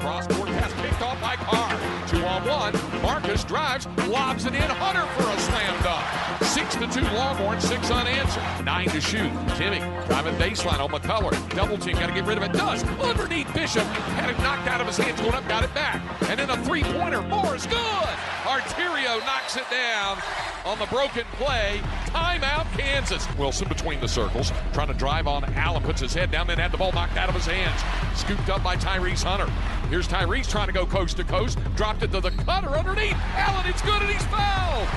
Cross-court pass picked off by Carr. 2-on-1. Marcus drives, lobs it in, Hunter for a slam dunk. 6-2 Longhorns, 6 unanswered. 9 to shoot. Timmy driving baseline on McCullar. Double team, got to get rid of it. Does. Underneath Bishop. Had it knocked out of his hands, going up, got it back. And then a three-pointer. More is good. Arterio knocks it down on the broken play. Timeout, Kansas. Wilson between the circles, trying to drive on Allen. Puts his head down, then had the ball knocked out of his hands. Scooped up by Tyrese Hunter. Here's Tyrese trying to go coast to coast. Dropped it to the cutter underneath. Allen, it's good, and he's fouled.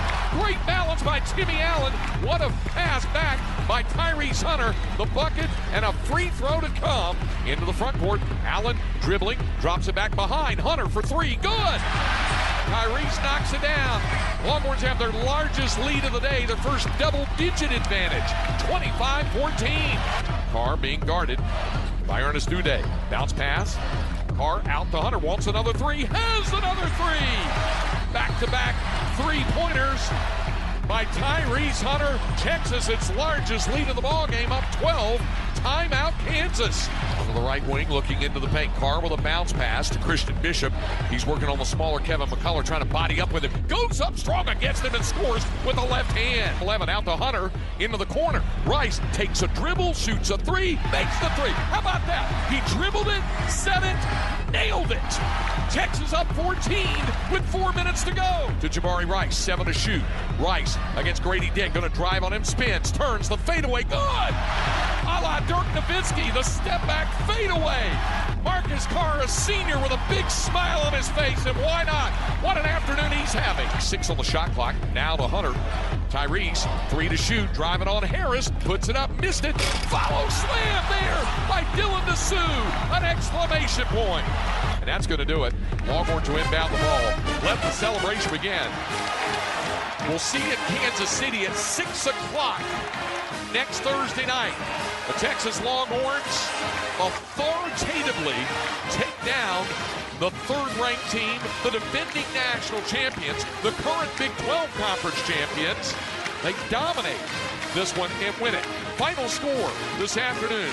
Great balance by Timmy Allen. What a pass back by Tyrese Hunter. The bucket and a free throw to come into the front court. Allen dribbling, drops it back behind. Hunter for three. Good. Tyrese knocks it down. Longhorns have their largest lead of the day, their first double-digit advantage, 25-14. Carr being guarded by Ernest Dudday. Bounce pass. Carr out to Hunter. Wants another three. Has another three. Back-to-back three-pointers by Tyrese Hunter. Texas, its largest lead of the ballgame, up 12. Timeout, Kansas. On the right wing, looking into the paint. Carr with a bounce pass to Christian Bishop. He's working on the smaller Kevin McCullar, trying to body up with him. Goes up strong against him and scores with the left hand. 11 out to Hunter, into the corner. Rice takes a dribble, shoots a three, makes the three. How about that? He dribbled it, set it, nailed it. Texas up 14 with 4 minutes to go. To Jabari Rice, 7 to shoot. Rice against Grady Dick, going to drive on him, spins, turns, the fadeaway, good! A la Dirk Nowitzki, the step-back fadeaway. Marcus Carr, a senior with a big smile on his face, and why not? What an afternoon he's having. 6 on the shot clock, now to Hunter. Tyrese, 3 to shoot, driving on Harris, puts it up, missed it. Follow slam there by Dylan Disu, an exclamation point. And that's going to do it. Longhorn to inbound the ball. Let the celebration begin. We'll see you at Kansas City at 6 o'clock next Thursday night. The Texas Longhorns authoritatively take down the third-ranked team, the defending national champions, the current Big 12 conference champions. They dominate this one and win it. Final score this afternoon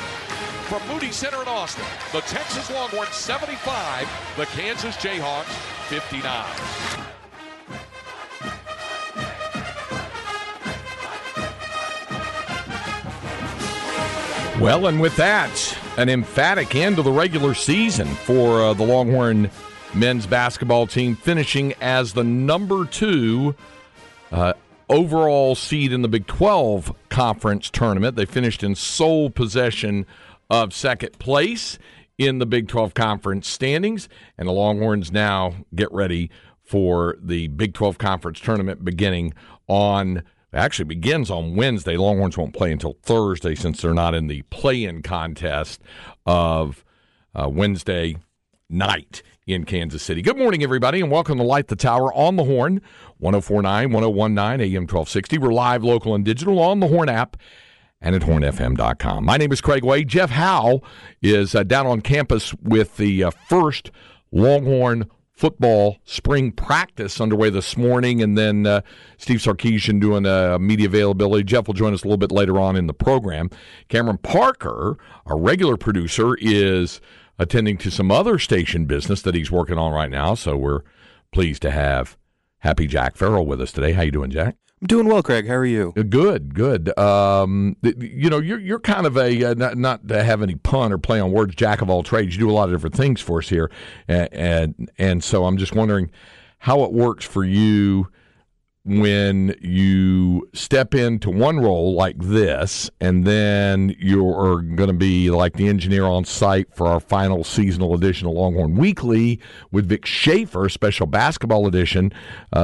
from Moody Center in Austin. The Texas Longhorns 75, the Kansas Jayhawks 59. Well, and with that, an emphatic end to the regular season for the Longhorn men's basketball team, finishing as the number 2 overall seed in the Big 12 conference tournament. They finished in sole possession of second place in the Big 12 conference standings, and the Longhorns now get ready for the Big 12 conference tournament begins on Wednesday. Longhorns won't play until Thursday since they're not in the play-in contest of Wednesday night in Kansas City. Good morning, everybody, and welcome to Light the Tower on the Horn, 104.9, 101.9, AM 1260. We're live, local, and digital on the Horn app and at hornfm.com. My name is Craig Way. Jeff Howe is down on campus with the first Longhorn football spring practice underway this morning, and then Steve Sarkisian doing media availability. Jeff will join us a little bit later on in the program. Cameron Parker, our regular producer, is attending to some other station business that he's working on right now, so we're pleased to have Happy Jack Farrell with us today. How you doing, Jack? I'm doing well, Craig. How are you? Good, good. You know, you're kind of a, not to have any pun or play on words, jack of all trades. You do a lot of different things for us here. And so I'm just wondering how it works for you when you step into one role like this, and then you're going to be like the engineer on site for our final seasonal edition of Longhorn Weekly with Vic Schaefer, special basketball edition,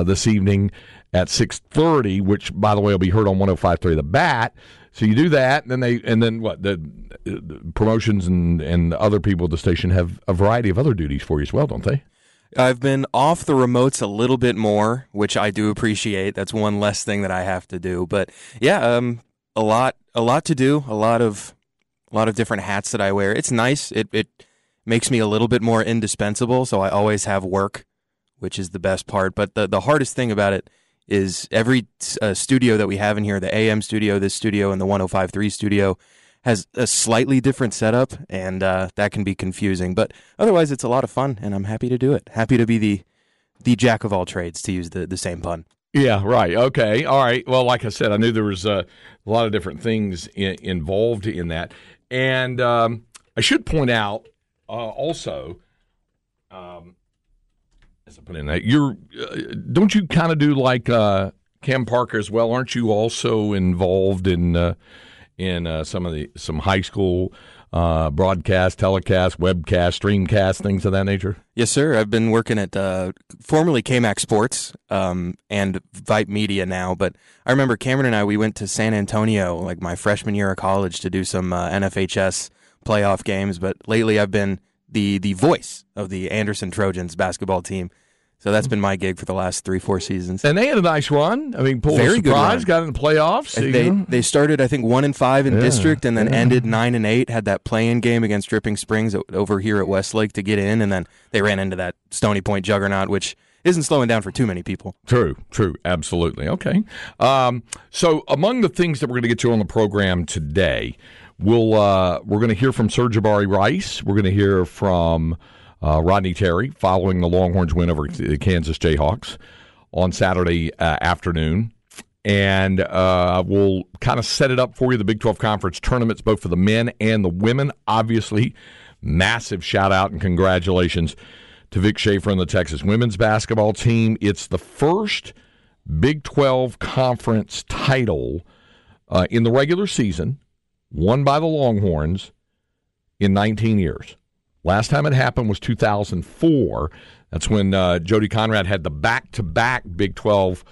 this evening at 6:30, which, by the way, will be heard on 105.3 The Bat. So you do that, and then what? The promotions and other people at the station have a variety of other duties for you as well, don't they? I've been off the remotes a little bit more, which I do appreciate. That's one less thing that I have to do. But yeah, a lot to do, a lot of different hats that I wear. It's nice. It makes me a little bit more indispensable, so I always have work, which is the best part. But the hardest thing about it is every studio that we have in here, the AM studio, this studio, and the 105.3 studio, has a slightly different setup, and that can be confusing. But otherwise, it's a lot of fun, and I'm happy to do it. Happy to be the jack of all trades, to use the same pun. Yeah, right. Okay. All right. Well, like I said, I knew there was a lot of different things involved in that. And I should point out also, as I put in that, don't you kind of do like Cam Parker as well? Aren't you also involved in some high school broadcast, telecast, webcast, streamcast, things of that nature? Yes, sir. I've been working at formerly KMAC Sports and Vibe Media now, but I remember Cameron and I, we went to San Antonio like my freshman year of college to do some NFHS playoff games, but lately I've been the voice of the Anderson Trojans basketball team. So that's been my gig for the last 3-4 seasons. And they had a nice run. I mean, pulled a surprise, got in the playoffs. They started, I think, 1-5 in district, and then ended 9-8. Had that play-in game against Dripping Springs over here at Westlake to get in, and then they ran into that Stony Point juggernaut, which isn't slowing down for too many people. True, absolutely. Okay. So among the things that we're going to get to on the program today, we're going to hear from Sir Jabari Rice. We're going to hear from Rodney Terry following the Longhorns' win over the Kansas Jayhawks on Saturday afternoon. And we'll kind of set it up for you, the Big 12 Conference tournaments, both for the men and the women. Obviously, massive shout-out and congratulations to Vic Schaefer and the Texas women's basketball team. It's the first Big 12 Conference title in the regular season, won by the Longhorns, in 19 years. Last time it happened was 2004. That's when Jody Conrad had the back-to-back Big 12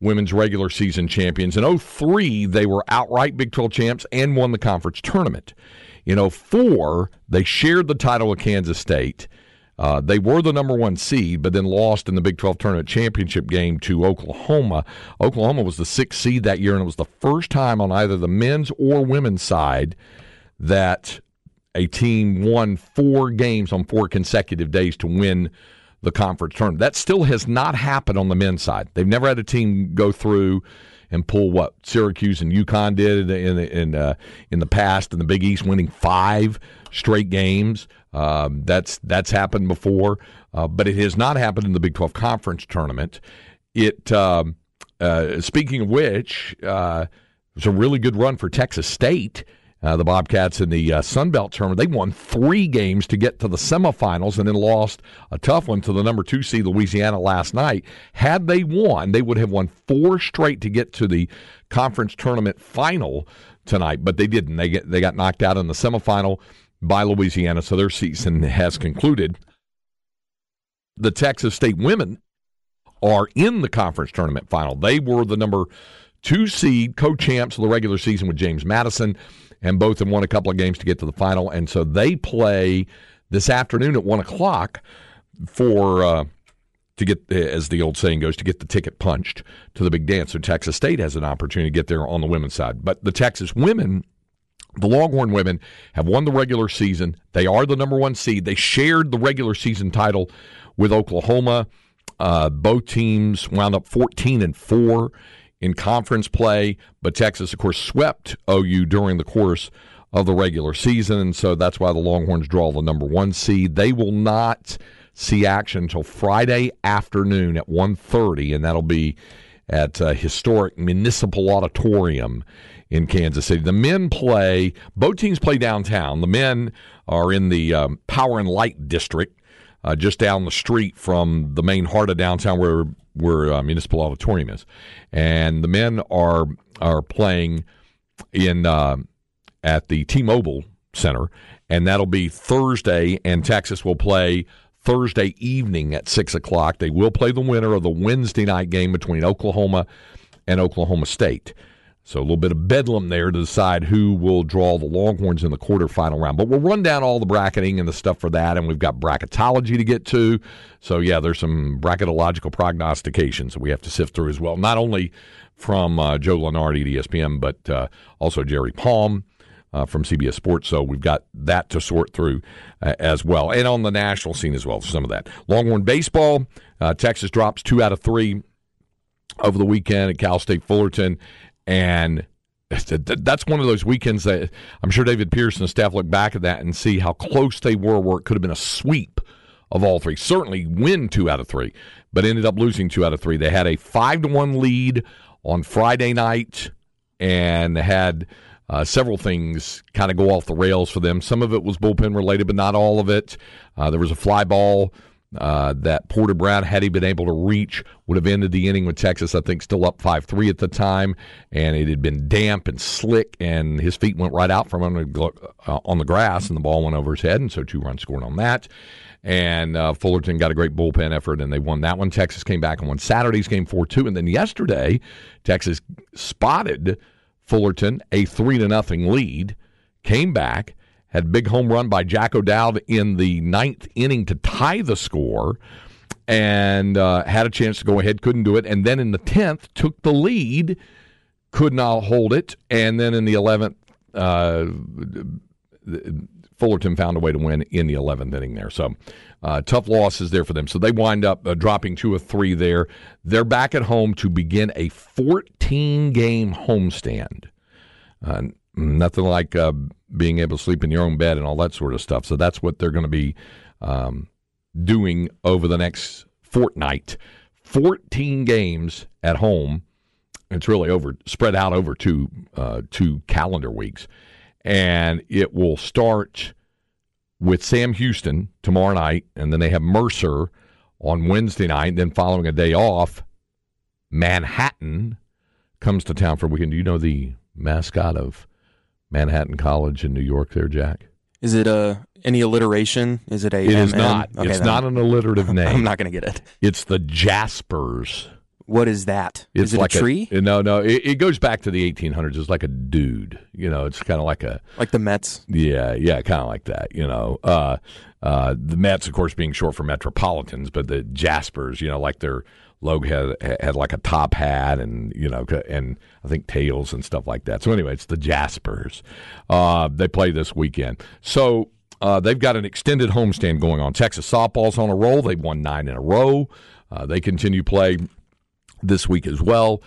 women's regular season champions. In 2003, they were outright Big 12 champs and won the conference tournament. In 2004, they shared the title with Kansas State. They were the number one seed, but then lost in the Big 12 tournament championship game to Oklahoma. Oklahoma was the 6th seed that year, and it was the first time on either the men's or women's side that a team won 4 games on 4 consecutive days to win the conference tournament. That still has not happened on the men's side. They've never had a team go through and pull what Syracuse and UConn did in the past in the Big East, winning 5 straight games. That's happened before, but it has not happened in the Big 12 conference tournament. Speaking of which, it was a really good run for Texas State. The Bobcats in the Sun Belt tournament, they won 3 games to get to the semifinals and then lost a tough one to the number 2 seed Louisiana last night. Had they won, they would have won 4 straight to get to the conference tournament final tonight, but they didn't. They got knocked out in the semifinal by Louisiana, so their season has concluded. The Texas State women are in the conference tournament final. They were the number 2 seed, co-champs of the regular season with James Madison, and both of them won a couple of games to get to the final. And so they play this afternoon at 1 o'clock to get, as the old saying goes, to get the ticket punched to the big dance. So Texas State has an opportunity to get there on the women's side. But the Texas women, the Longhorn women, have won the regular season. They are the number 1 seed. They shared the regular season title with Oklahoma. Both teams wound up 14-4. In conference play, but Texas, of course, swept OU during the course of the regular season, and so that's why the Longhorns draw the number 1 seed. They will not see action until Friday afternoon at 1:30, and that'll be at historic Municipal Auditorium in Kansas City. The men play, both teams play downtown. The men are in the Power and Light District, just down the street from the main heart of downtown where Municipal Auditorium is. And the men are playing in at the T-Mobile Center, and that'll be Thursday, and Texas will play Thursday evening at 6 o'clock. They will play the winner of the Wednesday night game between Oklahoma and Oklahoma State. So a little bit of bedlam there to decide who will draw the Longhorns in the quarterfinal round. But we'll run down all the bracketing and the stuff for that, and we've got bracketology to get to. So, yeah, there's some bracketological prognostications that we have to sift through as well, not only from Joe Lenardi at ESPN, but also Jerry Palm from CBS Sports. So we've got that to sort through as well, and on the national scene as well, some of that. Longhorn baseball, Texas drops 2 out of 3 over the weekend at Cal State Fullerton. And that's one of those weekends that I'm sure David Pierce and the staff look back at that and see how close they were, where it could have been a sweep of all three. Certainly win 2 out of 3, but ended up losing 2 out of 3. They had a 5-1 lead on Friday night and had several things kind of go off the rails for them. Some of it was bullpen related, but not all of it. There was a fly ball that Porter Brown, had he been able to reach, would have ended the inning with Texas, I think, still up 5-3 at the time, and it had been damp and slick, and his feet went right out from under on the grass, and the ball went over his head, and so 2 runs scored on that. And Fullerton got a great bullpen effort, and they won that one. Texas came back and won Saturday's game 4-2, and then yesterday, Texas spotted Fullerton a 3-0 lead, came back, had a big home run by Jack O'Dowd in the 9th inning to tie the score, and had a chance to go ahead, couldn't do it. And then in the 10th, took the lead, could not hold it. And then in the 11th, Fullerton found a way to win in the 11th inning there. So tough losses there for them. So they wind up dropping 2 of 3 there. They're back at home to begin a 14-game homestand. Nothing like being able to sleep in your own bed and all that sort of stuff. So that's what they're going to be doing over the next fortnight. 14 games at home. It's really spread out over two calendar weeks. And it will start with Sam Houston tomorrow night, and then they have Mercer on Wednesday night. Then following a day off, Manhattan comes to town for a weekend. Do you know the mascot of Manhattan College in New York there, Jack? Is it any alliteration? Is it a It is not. Okay, it's not an alliterative name. I'm not going to get it. It's the Jaspers. What is that? Is it like a tree? No. It goes back to the 1800s. It's like a dude. You know, it's kind of like a... Like the Mets? Yeah, kind of like that, you know. The Mets, of course, being short for Metropolitans, but the Jaspers, you know, like their logo had like a top hat and, you know, and I think tails and stuff like that. So anyway, it's the Jaspers. They play this weekend. So they've got an extended homestand going on. Texas softball's on a roll. They've won 9 in a row. They continue play this week as well.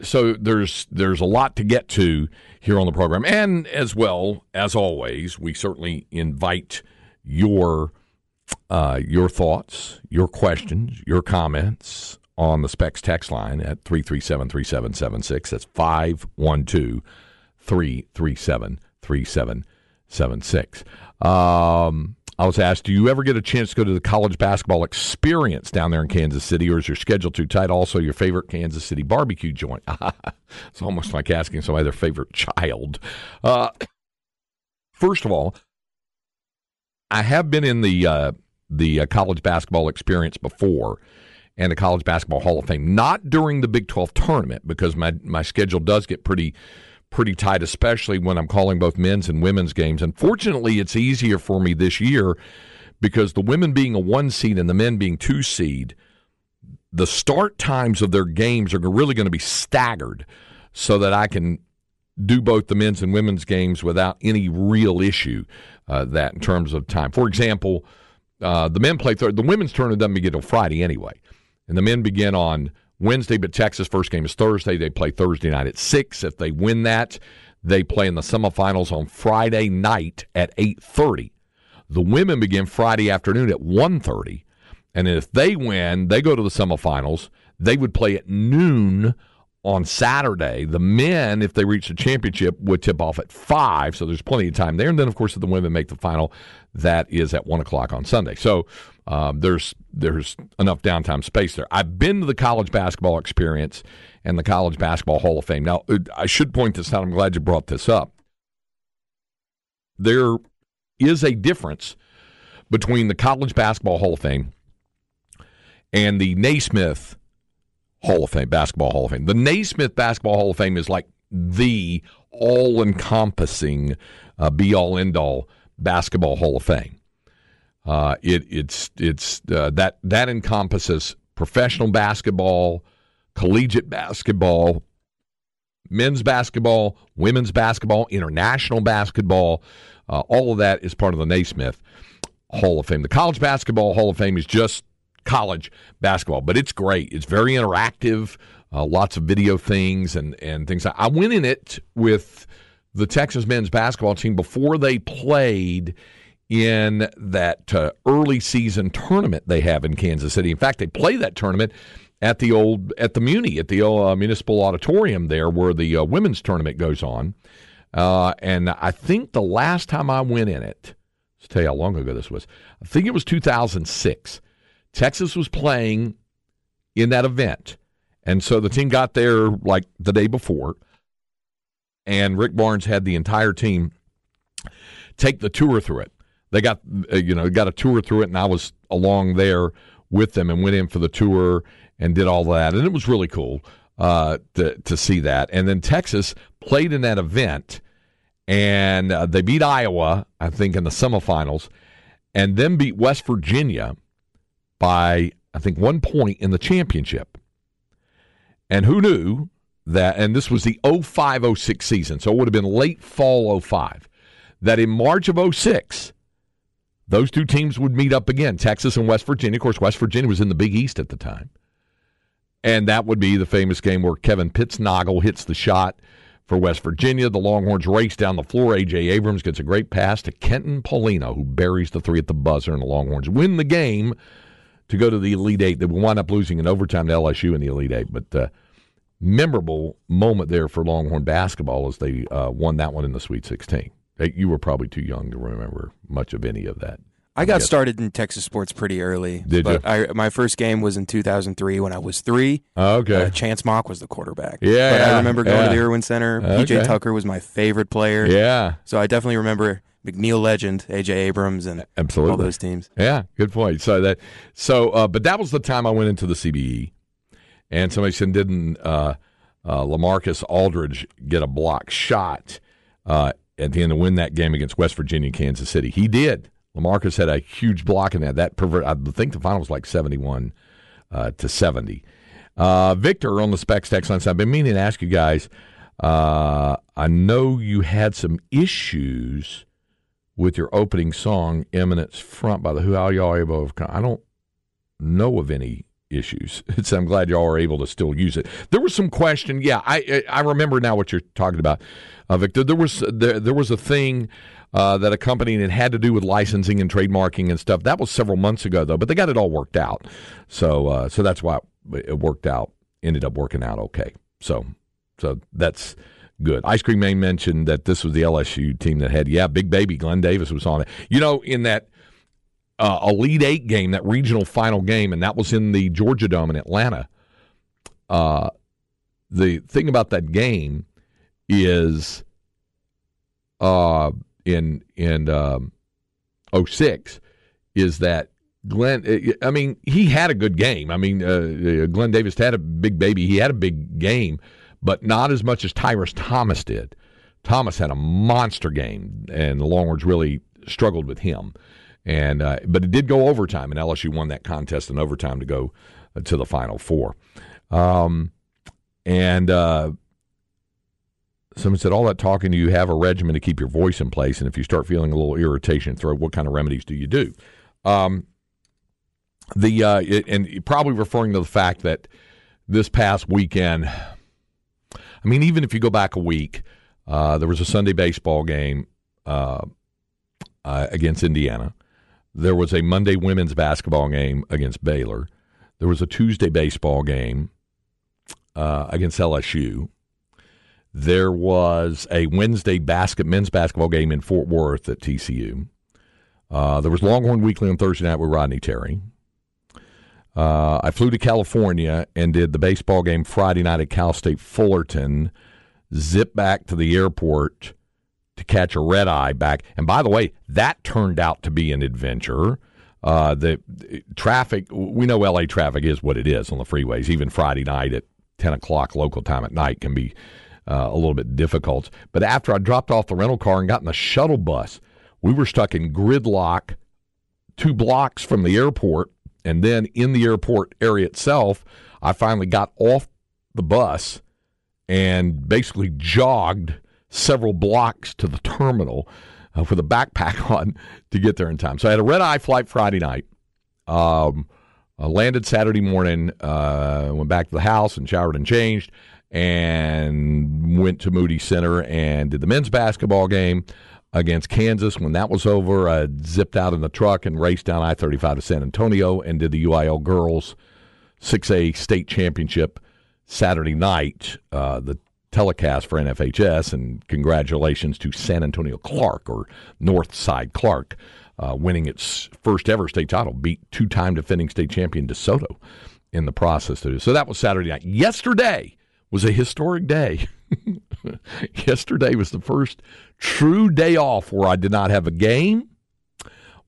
So there's a lot to get to here on the program. And as well, as always, we certainly invite your thoughts, your questions, your comments on the Specs text line at 337-3776. That's 512-337-3776. I was asked, do you ever get a chance to go to the college basketball experience down there in Kansas City, or is your schedule too tight? Also, your favorite Kansas City barbecue joint. It's almost like asking somebody their favorite child. First of all, I have been in the college basketball experience before and the College Basketball Hall of Fame, not during the Big 12 tournament, because my schedule does get pretty tight, especially when I'm calling both men's and women's games. And fortunately, it's easier for me this year because the women being a 1 seed and the men being 2 seed, the start times of their games are really going to be staggered so that I can do both the men's and women's games without any real issue that in terms of time. For example, the men play the women's tournament doesn't begin until Friday anyway, and the men begin on Wednesday, but Texas' first game is Thursday. They play Thursday night at 6. If they win that, they play in the semifinals on Friday night at 8:30. The women begin Friday afternoon at 1:30, and if they win, they go to the semifinals. They would play at noon on Saturday. The men, if they reached the championship, would tip off at 5, so there's plenty of time there. And then, of course, if the women make the final, that is at 1 o'clock on Sunday. So there's enough downtime space there. I've been to the college basketball experience and the College Basketball Hall of Fame. Now, I should point this out. I'm glad you brought this up. There is a difference between the College Basketball Hall of Fame and the Naismith Hall of Fame, Basketball Hall of Fame. The Naismith Basketball Hall of Fame is like the all-encompassing, be-all, end-all Basketball Hall of Fame. That encompasses professional basketball, collegiate basketball, men's basketball, women's basketball, international basketball. All of that is part of the Naismith Hall of Fame. The College Basketball Hall of Fame is just college basketball, but it's great. It's very interactive, lots of video things and things. I went in it with the Texas men's basketball team before they played in that early season tournament they have in Kansas City. In fact, they play that tournament at the Municipal Auditorium there where the women's tournament goes on. And I think the last time I went in it, let's tell you how long ago this was, I think it was 2006. Texas was playing in that event. And so the team got there like the day before, and Rick Barnes had the entire team take the tour through it. They got a tour through it, and I was along there with them and went in for the tour and did all that. And it was really cool to see that. And then Texas played in that event, and they beat Iowa, I think, in the semifinals, and then beat West Virginia by, I think, 1 point in the championship. And who knew that, and this was the 05-06 season, so it would have been late fall 05, that in March of 06, those two teams would meet up again, Texas and West Virginia. Of course, West Virginia was in the Big East at the time. And that would be the famous game where Kevin Pitsnoggle hits the shot for West Virginia. The Longhorns race down the floor. A.J. Abrams gets a great pass to Kenton Paulino, who buries the three at the buzzer, and the Longhorns win the game to go to the Elite Eight. They will wind up losing in overtime to LSU in the Elite Eight. But memorable moment there for Longhorn basketball as they won that one in the Sweet 16. You were probably too young to remember much of any of that. I got started in Texas sports pretty early. Did you? My first game was in 2003 when I was 3. Okay. Chance Mock was the quarterback. Yeah. But I remember going to the Irwin Center. Okay. P.J. Tucker was my favorite player. Yeah. So I definitely remember McNeil Legend, A.J. Abrams, and absolutely all those teams. Yeah, good point. But that was the time I went into the CBE, and somebody said, didn't LaMarcus Aldridge get a block shot at the end to win that game against West Virginia and Kansas City? He did. LaMarcus had a huge block in that. I think the final was like 71 to 70. Victor on the Specs text line said, I've been meaning to ask you guys, I know you had some issues with your opening song, Eminence Front by the Who. How y'all able to overcome? I don't know of any issues. So I'm glad y'all are able to still use it. There was some question. Yeah, I remember now what you're talking about, Victor. There was a thing that a company that had to do with licensing and trademarking and stuff. That was several months ago though, but they got it all worked out. So that's why it worked out. Ended up working out okay. So that's good. Ice Cream Man mentioned that this was the LSU team that had, Big Baby, Glenn Davis was on it. You know, in that Elite Eight game, that regional final game, and that was in the Georgia Dome in Atlanta, the thing about that game is in 06 is that Glenn, I mean, he had a good game. I mean, Glenn Davis had a big baby. He had a big game, but not as much as Tyrus Thomas did. Thomas had a monster game, and the Longhorns really struggled with him. And but it did go overtime, and LSU won that contest in overtime to go to the Final Four. Someone said, all that talking, do you have a regimen to keep your voice in place? And if you start feeling a little irritation in the throat, what kind of remedies do you do? And probably referring to the fact that this past weekend – I mean, even if you go back a week, there was a Sunday baseball game against Indiana. There was a Monday women's basketball game against Baylor. There was a Tuesday baseball game against LSU. There was a Wednesday men's basketball game in Fort Worth at TCU. There was Longhorn Weekly on Thursday night with Rodney Terry. I flew to California and did the baseball game Friday night at Cal State Fullerton, zipped back to the airport to catch a red-eye back. And by the way, that turned out to be an adventure. The traffic, we know L.A. traffic is what it is on the freeways. Even Friday night at 10 o'clock local time at night can be a little bit difficult. But after I dropped off the rental car and got in the shuttle bus, we were stuck in gridlock 2 blocks from the airport. And then in the airport area itself, I finally got off the bus and basically jogged several blocks to the terminal with a backpack on to get there in time. So I had a red-eye flight Friday night. I landed Saturday morning, went back to the house and showered and changed, and went to Moody Center and did the men's basketball game against Kansas. When that was over, I zipped out in the truck and raced down I-35 to San Antonio and did the UIL Girls 6A State Championship Saturday night, the telecast for NFHS, and congratulations to San Antonio Clark, or Northside Clark, winning its first ever state title, beat two-time defending state champion DeSoto in the process. So that was Saturday night. Yesterday was a historic day. Yesterday was the first true day off where I did not have a game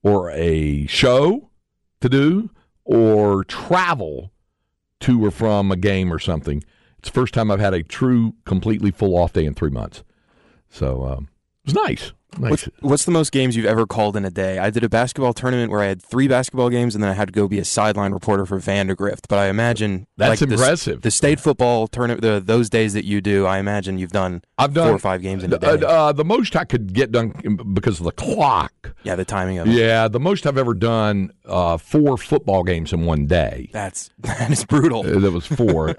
or a show to do or travel to or from a game or something. It's the first time I've had a true, completely full off day in 3 months. So it was nice. What's the most games you've ever called in a day? I did a basketball tournament where I had 3 basketball games, and then I had to go be a sideline reporter for Vandergrift. But I imagine that's like impressive. The state football tournament, those days that you do, I imagine you've done, I've done 4 or 5 games in a day. The most I could get done because of the clock. Yeah, the timing of it. Yeah, the most I've ever done 4 football games in one day. That is brutal. That was 4,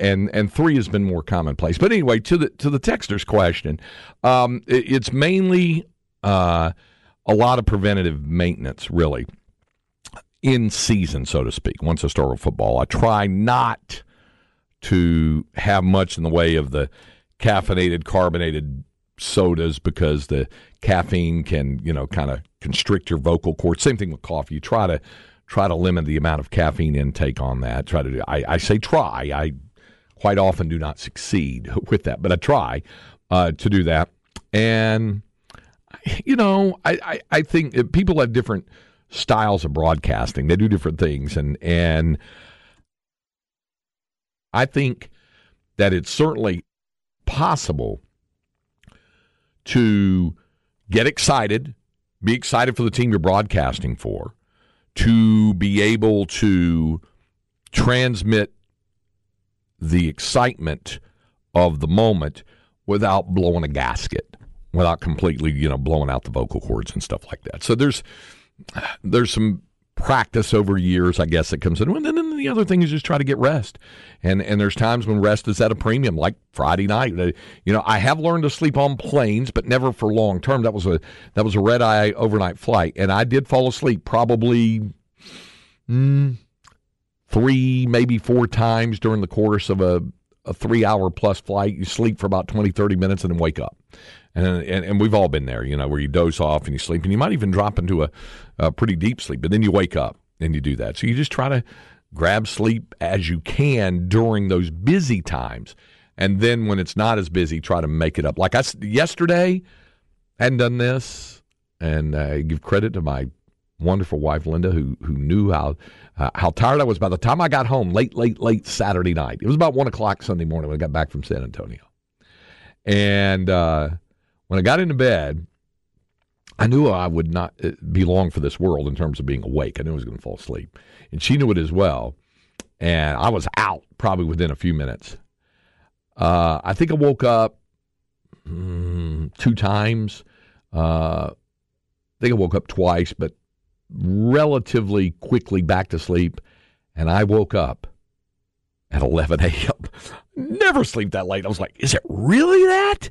and 3 has been more commonplace. But anyway, to the texter's question, it's mainly. Mainly a lot of preventative maintenance, really, in season, so to speak, once I start with football. I try not to have much in the way of the caffeinated, carbonated sodas because the caffeine can, kind of constrict your vocal cords. Same thing with coffee. You try to limit the amount of caffeine intake on that. I quite often do not succeed with that, but I try to do that. And I think people have different styles of broadcasting. They do different things, and I think that it's certainly possible to get excited, be excited for the team you're broadcasting for, to be able to transmit the excitement of the moment without blowing a gasket, without completely, blowing out the vocal cords and stuff like that. So there's some practice over years, I guess, that comes in. And then the other thing is just try to get rest. And there's times when rest is at a premium, like Friday night. I have learned to sleep on planes, but never for long term. That was a red-eye overnight flight. And I did fall asleep probably 3, maybe 4 times during the course of a 3-hour-plus flight. You sleep for about 20, 30 minutes and then wake up. And we've all been there, where you doze off and you sleep. And you might even drop into a pretty deep sleep, but then you wake up and you do that. So you just try to grab sleep as you can during those busy times. And then when it's not as busy, try to make it up. Like yesterday, I hadn't done this, and I give credit to my wonderful wife, Linda, who knew how tired I was by the time I got home late Saturday night. It was about 1 o'clock Sunday morning when I got back from San Antonio. And when I got into bed, I knew I would not be long for this world in terms of being awake. I knew I was going to fall asleep. And she knew it as well. And I was out probably within a few minutes. I think I woke up 2 times. I think I woke up twice, but relatively quickly back to sleep, and I woke up at 11 a.m. Never sleep that late. I was like, is it really that?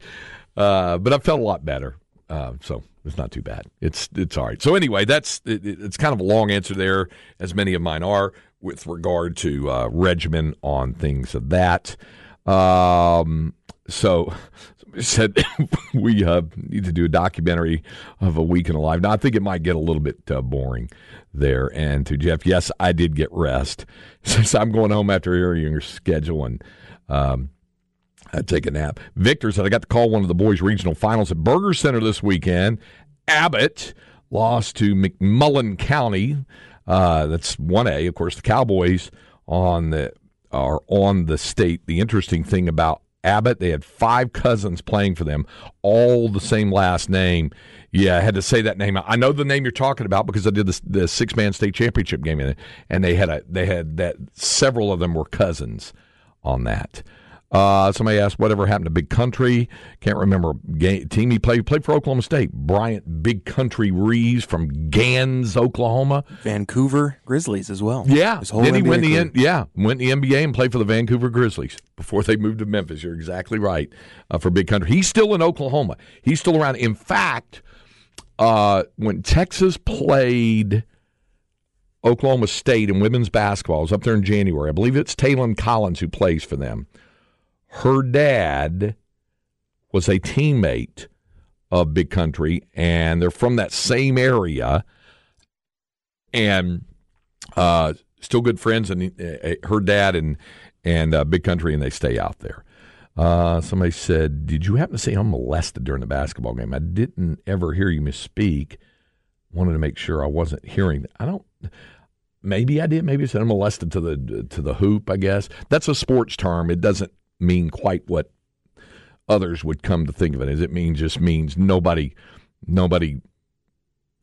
But I felt a lot better, so it's not too bad. It's all right. So anyway, it's kind of a long answer there, as many of mine are. with regard to regimen on things of that. So somebody said we need to do a documentary of a week in a life. Now, I think it might get a little bit boring there. And to Jeff, yes, I did get rest since I'm going home after hearing your schedule, and I take a nap. Victor said, I got to call one of the boys' regional finals at Burger Center this weekend. Abbott lost to McMullen County. That's 1A. Of course, the Cowboys are on the state. The interesting thing about Abbott, they had five cousins playing for them, all the same last name. Yeah, I had to say that name. I know the name you're talking about because I did the six-man state championship game, and they had that. Several of them were cousins on that. Somebody asked, whatever happened to Big Country? Can't remember team he played. He played for Oklahoma State. Bryant Big Country Reeves from Gans, Oklahoma. Vancouver Grizzlies as well. Yeah. Then he went the NBA and played for the Vancouver Grizzlies before they moved to Memphis. You're exactly right for Big Country. He's still in Oklahoma. He's still around. In fact, when Texas played Oklahoma State in women's basketball, it was up there in January. I believe it's Taylon Collins who plays for them. Her dad was a teammate of Big Country, and they're from that same area, and still good friends. And her dad and Big Country, and they stay out there. Somebody said, "Did you happen to say I'm molested during the basketball game?" I didn't ever hear you misspeak. Wanted to make sure I wasn't hearing. I don't. Maybe I did. Maybe I said I'm molested to the hoop. I guess that's a sports term. It doesn't mean quite what others would come to think of it as. It just means nobody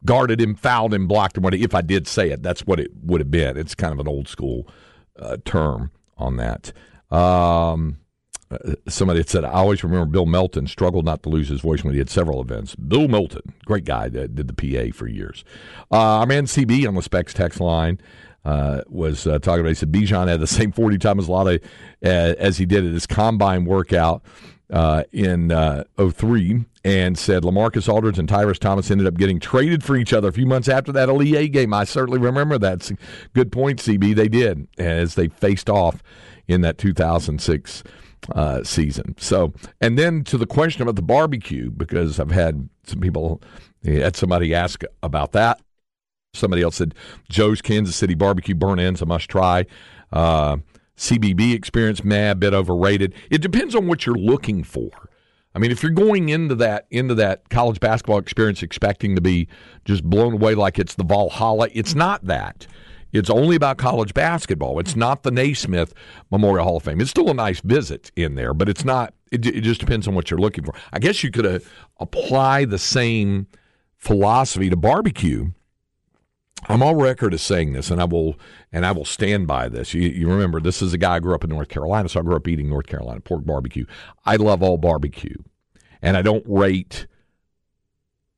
guarded him, fouled him, blocked him. If I did say it, that's what it would have been. It's kind of an old school term on that. Somebody said, I always remember Bill Melton struggled not to lose his voice when he had several events. Bill Melton, great guy that did the PA for years. Our man CB on the Specs text line was talking about, he said Bijan had the same 40 time as Lotte as he did at his combine workout in 03, and said LaMarcus Aldridge and Tyrus Thomas ended up getting traded for each other a few months after that Elite Eight game. I certainly remember that. It's a good point, CB. They did, as they faced off in that 2006 season. So, and then to the question about the barbecue, because I've had some people, had somebody ask about that. Somebody else said Joe's Kansas City barbecue burn-in's a must try. CBB experience, a bit overrated. It depends on what you're looking for. I mean, if you're going into that college basketball experience expecting to be just blown away like it's the Valhalla, it's not that. It's only about college basketball. It's not the Naismith Memorial Hall of Fame. It's still a nice visit in there, but it's not. It just depends on what you're looking for. I guess you could apply the same philosophy to barbecue. I'm on record as saying this, and I will stand by this. You remember, this is a guy who grew up in North Carolina, so I grew up eating North Carolina pork barbecue. I love all barbecue, and I don't rate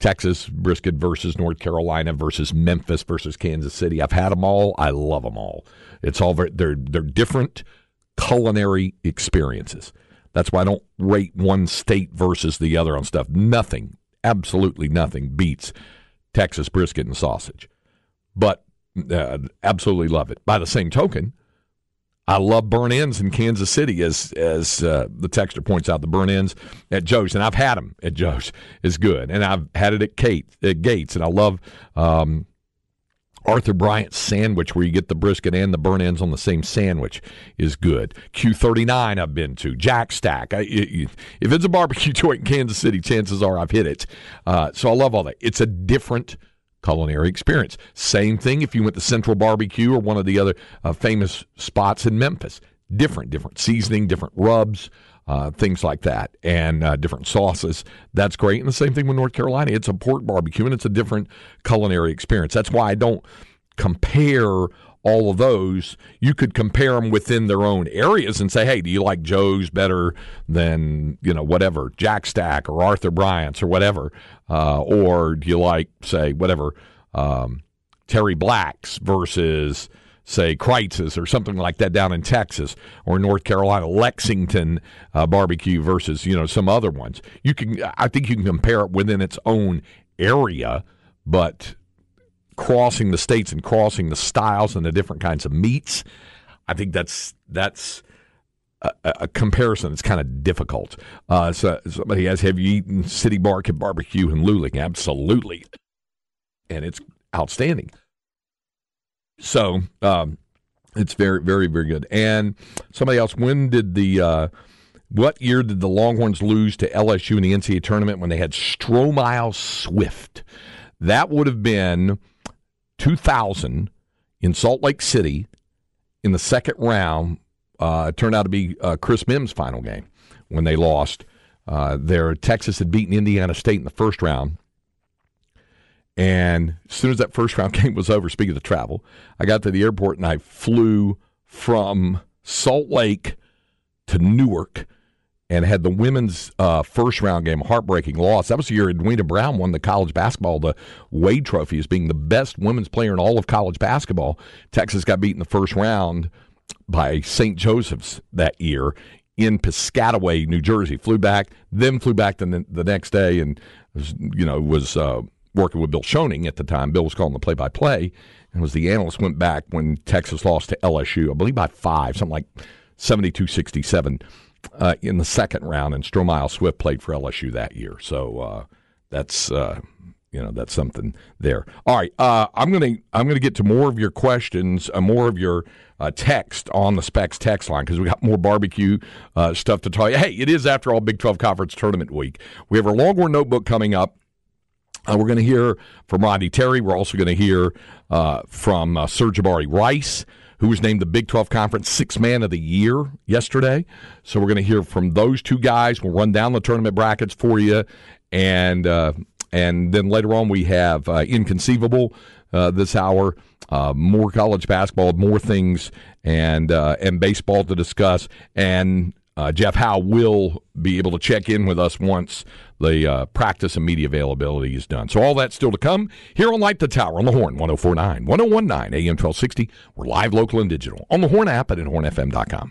Texas brisket versus North Carolina versus Memphis versus Kansas City. I've had them all. I love them all. It's all they're different culinary experiences. That's why I don't rate one state versus the other on stuff. Nothing, absolutely nothing, beats Texas brisket and sausage. But absolutely love it. By the same token, I love burn-ins in Kansas City, as the texter points out. The burn-ins at Joe's, and I've had them at Joe's, is good. And I've had it at Gates, and I love Arthur Bryant's sandwich, where you get the brisket and the burn-ins on the same sandwich, is good. Q39 I've been to. Jack Stack. If it's a barbecue joint in Kansas City, chances are I've hit it. So I love all that. It's a different culinary experience. Same thing if you went to Central Barbecue or one of the other famous spots in Memphis. Different seasoning, different rubs, things like that, and different sauces. That's great. And the same thing with North Carolina. It's a pork barbecue, and it's a different culinary experience. That's why I don't compare all of those. You could compare them within their own areas and say, hey, do you like Joe's better than, whatever, Jack Stack or Arthur Bryant's or whatever? Or do you like, say, whatever, Terry Black's versus, say, Kreitz's or something like that down in Texas or North Carolina, Lexington barbecue versus, some other ones? I think you can compare it within its own area, but crossing the states and crossing the styles and the different kinds of meats, I think that's a comparison that's kind of difficult. So somebody has, have you eaten City Bark and Barbecue in Luling? Absolutely. And it's outstanding. So it's very, very, very good. And somebody else, when did the what year did the Longhorns lose to LSU in the NCAA tournament when they had Stromile Swift? That would have been 2000 in Salt Lake City in the second round. It turned out to be Chris Mims' final game when they lost. Their Texas had beaten Indiana State in the first round. And as soon as that first round game was over, speaking of travel, I got to the airport and I flew from Salt Lake to Newark and had the women's first round game, heartbreaking loss. That was the year Edwina Brown won the college basketball, the Wade Trophy, as being the best women's player in all of college basketball. Texas got beat in the first round by St. Joseph's that year in Piscataway, New Jersey. Flew back the next day and was working with Bill Schoening at the time. Bill was calling the play-by-play and was the analyst. Went back when Texas lost to LSU, I believe by 5, something like 72-67 in the second round, and Stromile Swift played for LSU that year. So that's something there. All right, I'm gonna get to more of your questions, more of your text on the Specs text line because we got more barbecue stuff to tell you. Hey, it is after all Big 12 Conference Tournament Week. We have our Longhorn Notebook coming up. We're going to hear from Rodney Terry. We're also going to hear from Sir Jabari Rice, who was named the Big 12 Conference Sixth Man of the Year yesterday. So we're going to hear from those two guys. We'll run down the tournament brackets for you. And then later on we have Inconceivable this hour, more college basketball, more things, and baseball to discuss. And Jeff Howe will be able to check in with us once the practice and media availability is done. So all that's still to come here on Light the Tower on the Horn, 104.9, 101.9 AM 1260. We're live, local, and digital on the Horn app and at hornfm.com.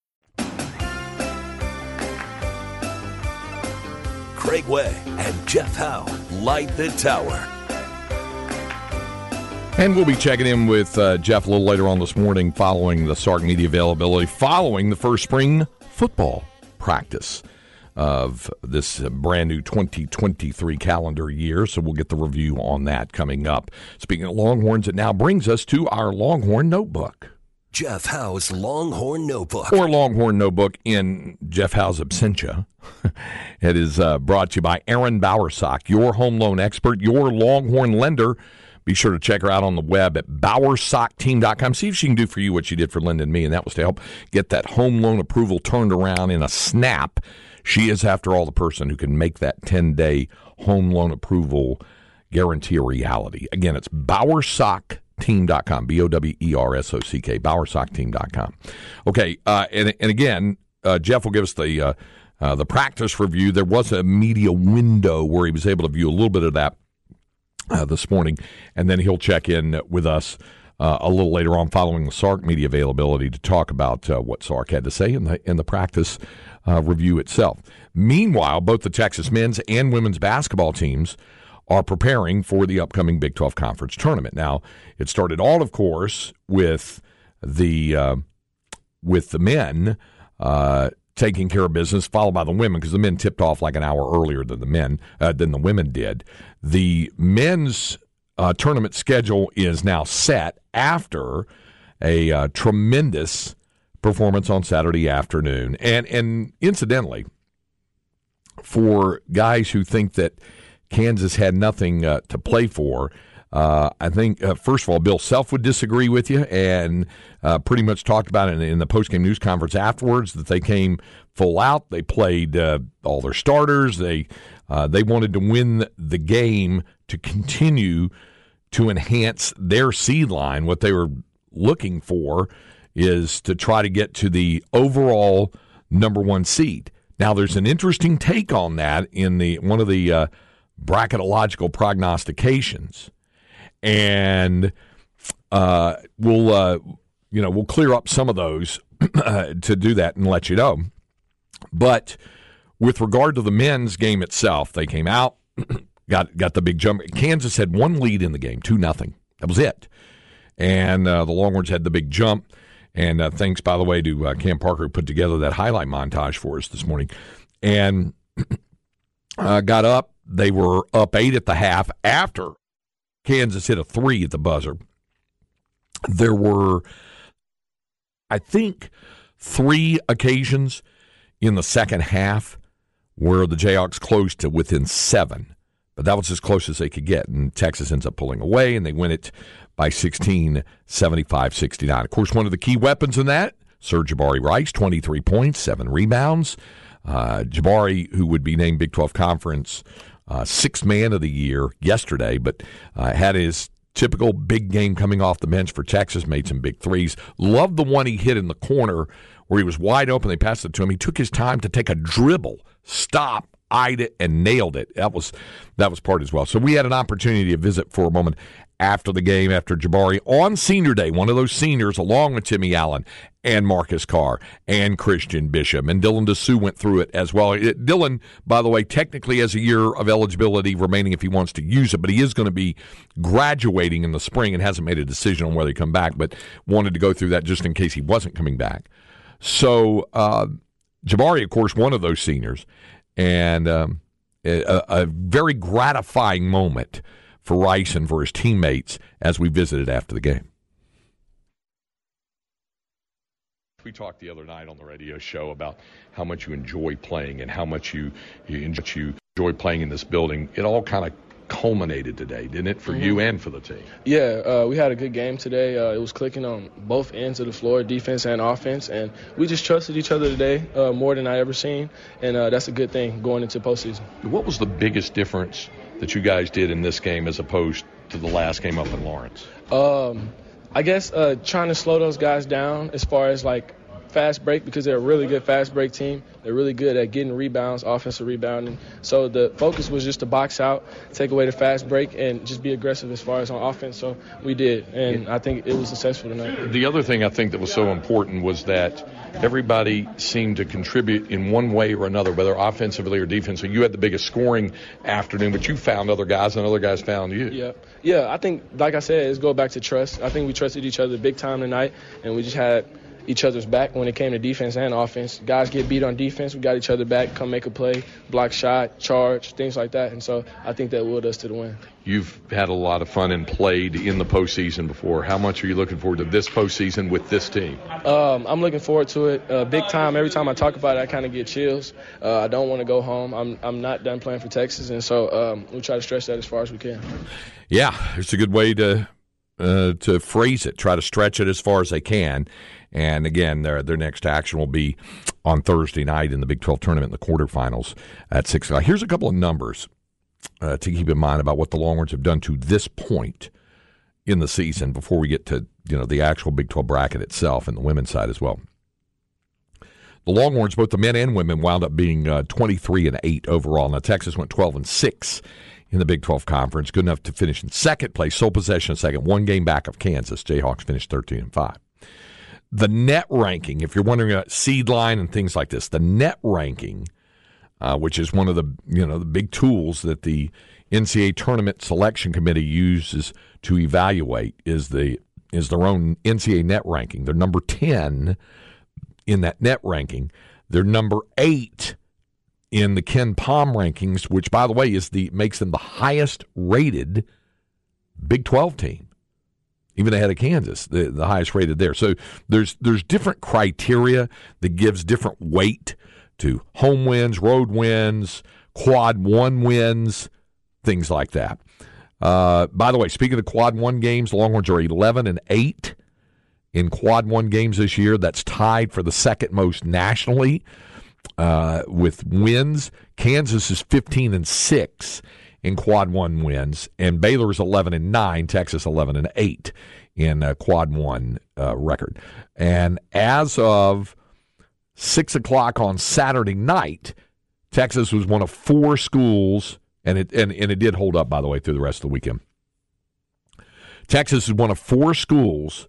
Craig Way and Jeff Howe light the tower. And we'll be checking in with Jeff a little later on this morning following the Sark media availability, following the first spring football practice of this brand new 2023 calendar year. So we'll get the review on that coming up. Speaking of Longhorns, it now brings us to our Longhorn Notebook. Jeff Howe's Longhorn Notebook. Or Longhorn Notebook in Jeff Howe's absentia. It is brought to you by Erin Bowersock, your home loan expert, your Longhorn lender. Be sure to check her out on the web at bowersockteam.com. See if she can do for you what she did for Linda and me, and that was to help get that home loan approval turned around in a snap. She is, after all, the person who can make that 10-day home loan approval guarantee a reality. Again, it's Bowersock.com. Team.com, Bowersock, Bowersockteam.com. Okay, and again, Jeff will give us the practice review. There was a media window where he was able to view a little bit of that this morning, and then he'll check in with us a little later on following the Sark media availability to talk about what Sark had to say in the practice review itself. Meanwhile, both the Texas men's and women's basketball teams are preparing for the upcoming Big 12 Conference Tournament. Now, it started all, of course, with the men taking care of business, followed by the women, because the men tipped off like an hour earlier than the women did. The men's tournament schedule is now set after a tremendous performance on Saturday afternoon. And incidentally, for guys who think that Kansas had nothing to play for. I think, first of all, Bill Self would disagree with you and pretty much talked about it in the postgame news conference afterwards that they came full out. They played all their starters. They wanted to win the game to continue to enhance their seed line. What they were looking for is to try to get to the overall number one seed. Now, there's an interesting take on that in the one of the bracketological prognostications, and we'll clear up some of those to do that and let you know. But with regard to the men's game itself, they came out, got the big jump. Kansas had one lead in the game, 2-0. That was it. And the Longhorns had the big jump. And thanks, by the way, to Cam Parker, who put together that highlight montage for us this morning. And got up. They were up 8 at the half after Kansas hit a 3 at the buzzer. There were, I think, 3 occasions in the second half where the Jayhawks closed to within 7. But that was as close as they could get, and Texas ends up pulling away, and they win it by 16, 75-69. Of course, one of the key weapons in that, Sir Jabari Rice, 23 points, 7 rebounds. Jabari, who would be named Big 12 Conference Sixth Man of the Year yesterday, but had his typical big game coming off the bench for Texas, made some big threes. Loved the one he hit in the corner where he was wide open. They passed it to him. He took his time to take a dribble, stop, eyed it, and nailed it. That was part as well. So we had an opportunity to visit for a moment after the game, after Jabari, on Senior Day, one of those seniors, along with Timmy Allen and Marcus Carr and Christian Bishop. And Dylan Disu went through it as well. Dylan, by the way, technically has a year of eligibility remaining if he wants to use it, but he is going to be graduating in the spring and hasn't made a decision on whether he come back, but wanted to go through that just in case he wasn't coming back. So Jabari, of course, one of those seniors. And a very gratifying moment for Rice and for his teammates as we visited after the game. We talked the other night on the radio show about how much you enjoy playing and how much you enjoy playing in this building. It all kind of culminated today, didn't it, for you and for the team? Yeah, we had a good game today. It was clicking on both ends of the floor, defense and offense, and we just trusted each other today more than I ever seen, and that's a good thing going into postseason. What was the biggest difference that you guys did in this game as opposed to the last game up in Lawrence? I guess trying to slow those guys down as far as, like, fast break, because they're a really good fast break team. They're really good at getting rebounds, offensive rebounding. So the focus was just to box out, take away the fast break, and just be aggressive as far as on offense. So we did, and I think it was successful tonight. The other thing I think that was so important was that everybody seemed to contribute in one way or another, whether offensively or defensively. You had the biggest scoring afternoon, but you found other guys, and other guys found you. Yeah, I think, like I said, it's go back to trust. I think we trusted each other big time tonight, and we just had each other's back when it came to defense and offense. Guys get beat on defense, we got each other back, come make a play, block shot, charge, things like that. And so I think that willed us to the win. You've had a lot of fun and played in the postseason before. How much are you looking forward to this postseason with this team? I'm looking forward to it big time. Every time I talk about it, I kind of get chills. I don't want to go home. I'm not done playing for Texas, and so we'll try to stretch that as far as we can. Yeah, it's a good way to phrase it, try to stretch it as far as they can. And, again, their next action will be on Thursday night in the Big 12 tournament in the quarterfinals at 6 o'clock. Here's a couple of numbers to keep in mind about what the Longhorns have done to this point in the season before we get to, the actual Big 12 bracket itself and the women's side as well. The Longhorns, both the men and women, wound up being 23-8 overall. Now, Texas went 12-6. In the Big 12 Conference, good enough to finish in second place, sole possession of second, one game back of Kansas. Jayhawks finished 13-5. The net ranking, if you're wondering about seed line and things like this, the net ranking, which is one of the the big tools that the NCAA Tournament Selection Committee uses to evaluate, is their own NCAA net ranking. They're number 10 in that net ranking. They're number 8. In the Ken Pom rankings, which, by the way, makes them the highest-rated Big 12 team, even ahead of Kansas, the highest-rated there. So there's different criteria that gives different weight to home wins, road wins, quad one wins, things like that. By the way, speaking of quad one games, the Longhorns are 11-8 in quad one games this year. That's tied for the second most nationally. With wins, Kansas is 15-6 in quad one wins, and Baylor's 11-9, Texas 11-8 in a quad one record. And as of 6 o'clock on Saturday night, Texas was one of four schools, and it did hold up, by the way, through the rest of the weekend. Texas is one of four schools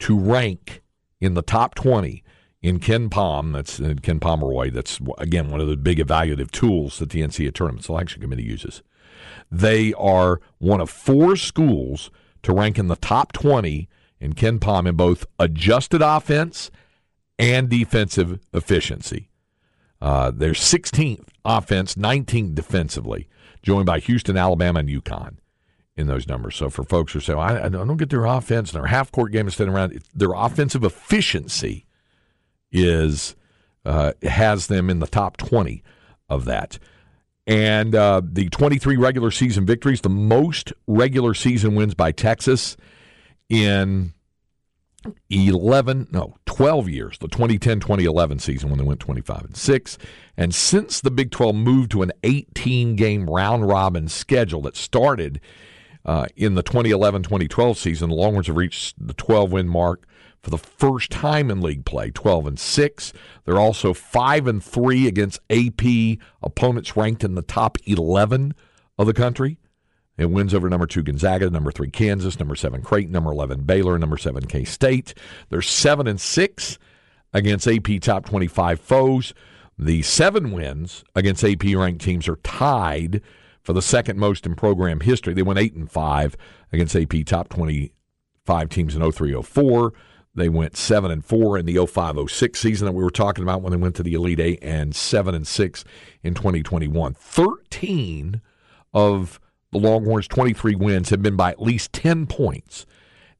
to rank in the top 20 in Ken Pomeroy. That's, again, one of the big evaluative tools that the NCAA Tournament Selection Committee uses. They are one of four schools to rank in the top 20 in Ken Pom in both adjusted offense and defensive efficiency. They're 16th offense, 19th defensively, joined by Houston, Alabama, and UConn in those numbers. So for folks who say, well, I don't get their offense and their half-court game is standing around, their offensive efficiency has them in the top 20 of that. And the 23 regular season victories, the most regular season wins by Texas in 12 years, the 2010-2011 season when they went 25-6. And since the Big 12 moved to an 18-game round-robin schedule that started in the 2011-2012 season, the Longhorns have reached the 12-win mark for the first time in league play, 12-6. They're also 5-3 against AP opponents ranked in the top 11 of the country. It wins over number 2 Gonzaga, number 3 Kansas, number 7 Creighton, number 11 Baylor, number 7 K-State. They're 7-6 against AP top 25 foes. The 7 wins against AP-ranked teams are tied for the second most in program history. They went 8-5 against AP top 25 teams in 2003-04. They went 7-4 in the 2005-06 season that we were talking about when they went to the Elite Eight, and 7-6 in 2021. 13 of the Longhorns' 23 wins have been by at least 10 points,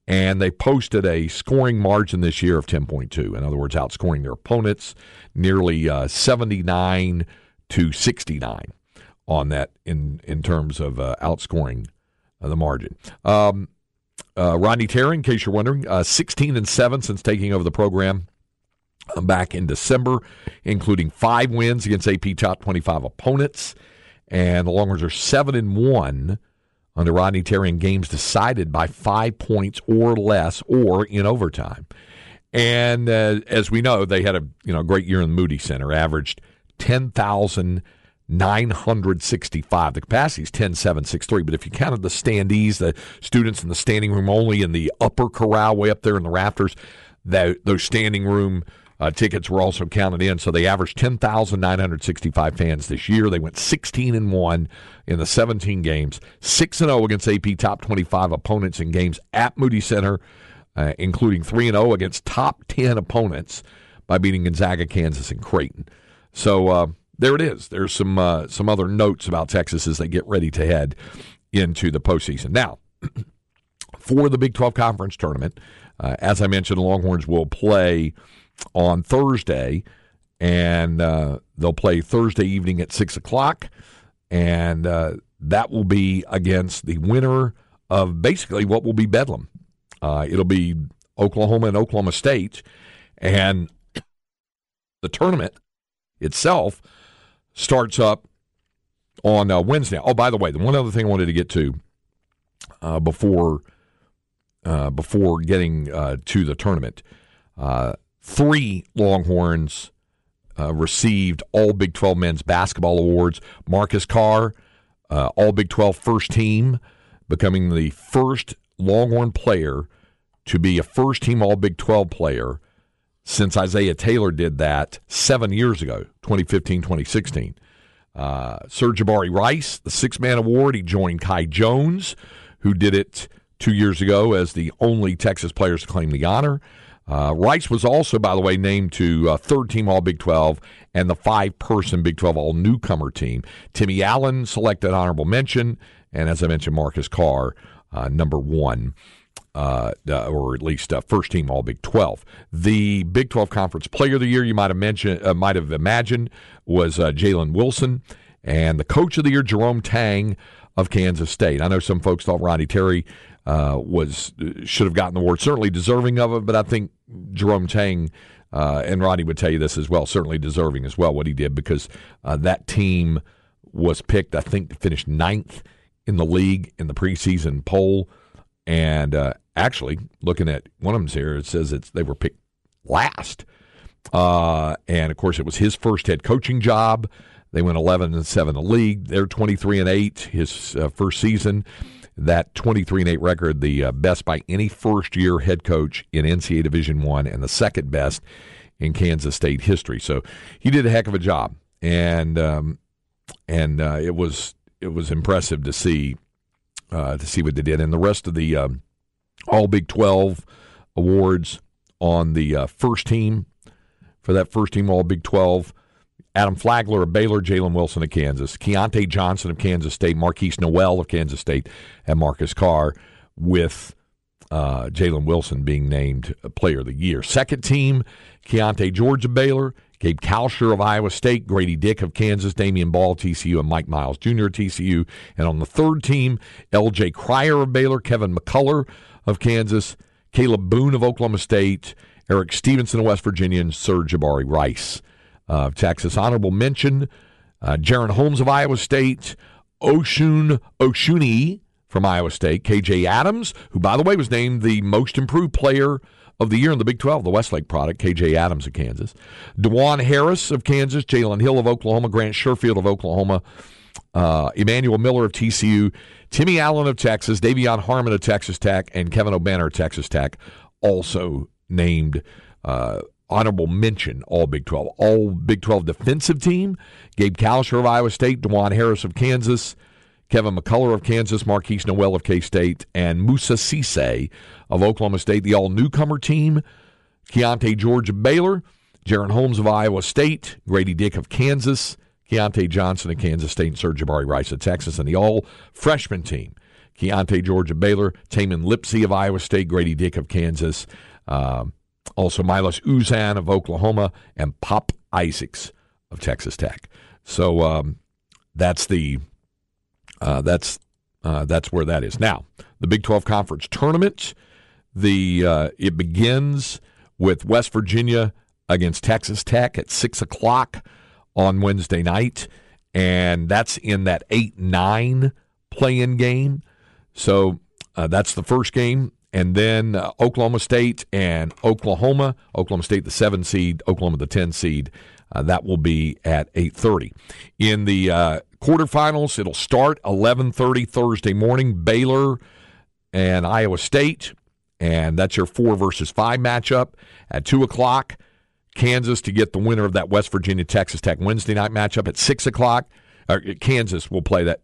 and they posted a scoring margin this year of 10.2. In other words, outscoring their opponents nearly 79-69 on that in terms of outscoring the margin. Rodney Terry, in case you're wondering, 16-7 since taking over the program back in December, including 5 wins against AP top 25 opponents. And the Longhorns are 7-1 under Rodney Terry in games decided by 5 points or less, or in overtime. And as we know, they had a great year in the Moody Center, averaged 10,965. The capacity is 10,763, but if you counted the standees, the students in the standing room only in the upper corral, way up there in the rafters, those standing room tickets were also counted in, so they averaged 10,965 fans this year. They went 16-1 in the 17 games, 6-0 against AP top 25 opponents in games at Moody Center, including 3-0 against top 10 opponents by beating Gonzaga, Kansas, and Creighton. So there it is. There's some other notes about Texas as they get ready to head into the postseason. Now, for the Big 12 Conference Tournament, as I mentioned, the Longhorns will play on Thursday, and they'll play Thursday evening at 6 o'clock, and that will be against the winner of basically what will be Bedlam. It'll be Oklahoma and Oklahoma State, and the tournament itself starts up on Wednesday. Oh, by the way, the one other thing I wanted to get to before getting to the tournament, 3 Longhorns received all Big 12 men's basketball awards. Marcus Carr, all Big 12 first team, becoming the first Longhorn player to be a first team all Big 12 player since Isaiah Taylor did that 7 years ago, 2015-2016. Sir Jabari Rice, the 6-man award, he joined Kai Jones, who did it 2 years ago as the only Texas players to claim the honor. Rice was also, by the way, named to third-team All-Big 12 and the 5-person Big 12 All-Newcomer team. Timmy Allen selected honorable mention, and as I mentioned, Marcus Carr, number one, or at least first-team All-Big 12. The Big 12 Conference Player of the Year, you might have imagined, was Jalen Wilson, and the Coach of the Year, Jerome Tang of Kansas State. I know some folks thought Rodney Terry should have gotten the award, certainly deserving of it, but I think Jerome Tang and Rodney would tell you this as well, certainly deserving as well what he did, because that team was picked, I think, to finish ninth in the league in the preseason poll. And actually, looking at one of them here, it says they were picked last. And, of course, it was his first head coaching job. They went 11-7 in the league. They're 23-8 his first season. That 23-8 record, the best by any first-year head coach in NCAA Division I and the second best in Kansas State history. So he did a heck of a job, and it was impressive to see what they did. And the rest of the All Big 12 awards on the first team, for that first team All Big 12, Adam Flagler of Baylor, Jalen Wilson of Kansas, Keyontae Johnson of Kansas State, Markquis Nowell of Kansas State, and Marcus Carr, with Jalen Wilson being named Player of the Year. Second team, Keyonte George of Baylor, Gabe Kalscheur of Iowa State, Grady Dick of Kansas, Damian Ball, TCU, and Mike Miles Jr., TCU. And on the third team, L.J. Cryer of Baylor, Kevin McCullar of Kansas, Caleb Boone of Oklahoma State, Eric Stevenson of West Virginia, and Sir Jabari Rice of Texas. Honorable mention, Jaren Holmes of Iowa State, Oshuni from Iowa State, K.J. Adams, who, by the way, was named the most improved player of the year in the Big 12, the Westlake product, K.J. Adams of Kansas, Dajuan Harris of Kansas, Jalen Hill of Oklahoma, Grant Sherfield of Oklahoma, Emmanuel Miller of TCU, Timmy Allen of Texas, Davion Harmon of Texas Tech, and Kevin O'Banner of Texas Tech, also named honorable mention, All Big 12. All Big 12 defensive team, Gabe Kalscheur of Iowa State, Dajuan Harris of Kansas, Kevin McCullar of Kansas, Markquis Nowell of K-State, and Musa Cisse of Oklahoma State. The all-newcomer team, Keyonte George of Baylor, Jaren Holmes of Iowa State, Grady Dick of Kansas, Keyontae Johnson of Kansas State, and Sir Jabari Rice of Texas. And the all-freshman team, Keyonte George of Baylor, Taman Lipsey of Iowa State, Grady Dick of Kansas, also Milos Uzan of Oklahoma, and Pop Isaacs of Texas Tech. So that's where that is. Now, the Big 12 Conference Tournament, it begins with West Virginia against Texas Tech at 6 o'clock on Wednesday night, and that's in that 8-9 play-in game. So that's the first game. And then Oklahoma State and Oklahoma. Oklahoma State, the 7 seed. Oklahoma, the 10 seed. That will be at 8:30. In the quarterfinals, it'll start 11:30 Thursday morning. Baylor and Iowa State. And that's your 4 versus 5 matchup. At 2 o'clock, Kansas to get the winner of that West Virginia-Texas Tech Wednesday night matchup. At 6 o'clock, Kansas will play that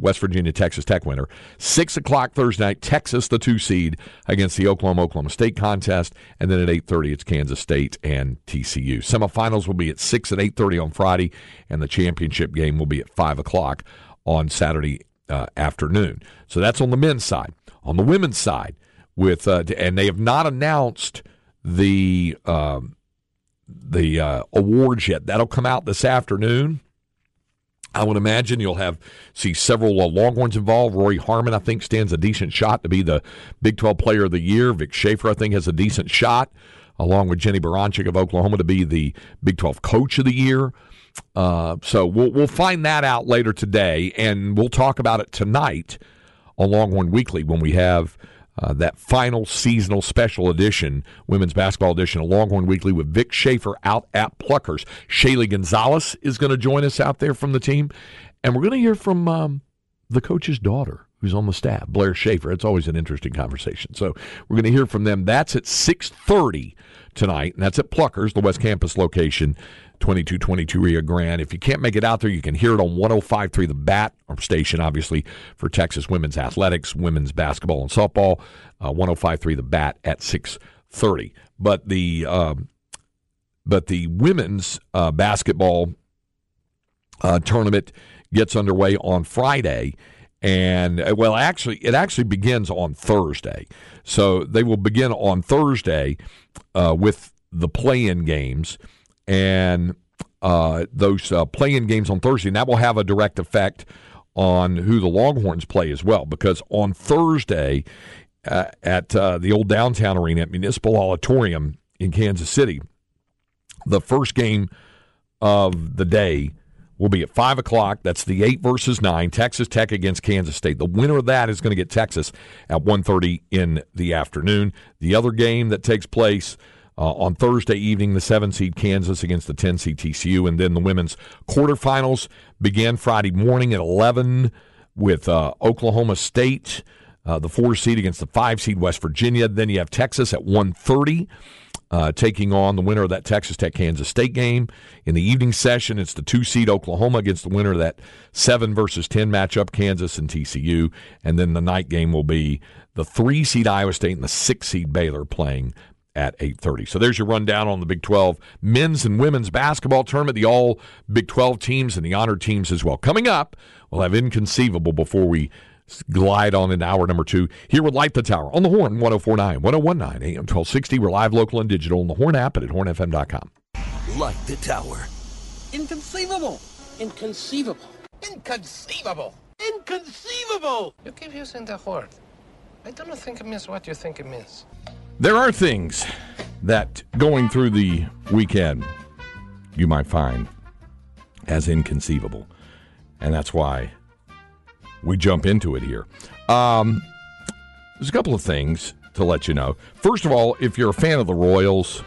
West Virginia-Texas Tech winner. 6 o'clock Thursday night, Texas, the 2 seed, against the Oklahoma-Oklahoma State contest. And then at 8:30, it's Kansas State and TCU. Semifinals will be at 6 and 8:30 on Friday, and the championship game will be at 5 o'clock on Saturday afternoon. So that's on the men's side. On the women's side, with and they have not announced the awards yet. That'll come out this afternoon. I would imagine you'll see several Longhorns involved. Rory Harmon, I think, stands a decent shot to be the Big 12 Player of the Year. Vic Schaefer, I think, has a decent shot, along with Jenny Baranchik of Oklahoma, to be the Big 12 Coach of the Year. So we'll find that out later today, and we'll talk about it tonight on Longhorn Weekly when we have that final seasonal special edition, women's basketball edition of Longhorn Weekly, with Vic Schaefer out at Pluckers. Shaylee Gonzalez is going to join us out there from the team. And we're going to hear from the coach's daughter, who's on the staff, Blair Schaefer. It's always an interesting conversation. So we're going to hear from them. That's at 6:30 tonight, and that's at Pluckers, the West Campus location, 2222 Rio Grande. If you can't make it out there, you can hear it on 105.3 The Bat, our station, obviously, for Texas women's athletics, women's basketball, and softball, 105.3 The Bat at 6:30. But the women's basketball tournament gets underway on Friday. And, well, actually, it actually begins on Thursday. So they will begin on Thursday with the play-in games. And those play-in games on Thursday, and that will have a direct effect on who the Longhorns play as well. Because on Thursday at the old downtown arena at Municipal Auditorium in Kansas City, the first game of the day will be at 5 o'clock. That's the 8 versus 9, Texas Tech against Kansas State. The winner of that is going to get Texas at 1:30 in the afternoon. The other game that takes place on Thursday evening, the 7-seed Kansas against the 10-seed TCU, and then the women's quarterfinals began Friday morning at 11 with Oklahoma State, the 4-seed against the 5-seed West Virginia. Then you have Texas at 1:30. Taking on the winner of that Texas Tech-Kansas State game. In the evening session, it's the 2-seed Oklahoma against the winner of that 7 versus 10 matchup, Kansas and TCU. And then the night game will be the 3-seed Iowa State and the 6-seed Baylor playing at 8:30. So there's your rundown on the Big 12 men's and women's basketball tournament, the all Big 12 teams and the honored teams as well. Coming up, we'll have Inconceivable before we glide on in hour number 2 here with Light the Tower on the Horn, 1049, 1019, AM 1260. We're live, local, and digital on the Horn app and at hornfm.com. Light the Tower. Inconceivable. Inconceivable. Inconceivable. Inconceivable. You keep using the Horn. I don't think it means what you think it means. There are things that going through the weekend you might find as inconceivable. And that's why we jump into it here. There's a couple of things to let you know. First of all, if you're a fan of the Royals,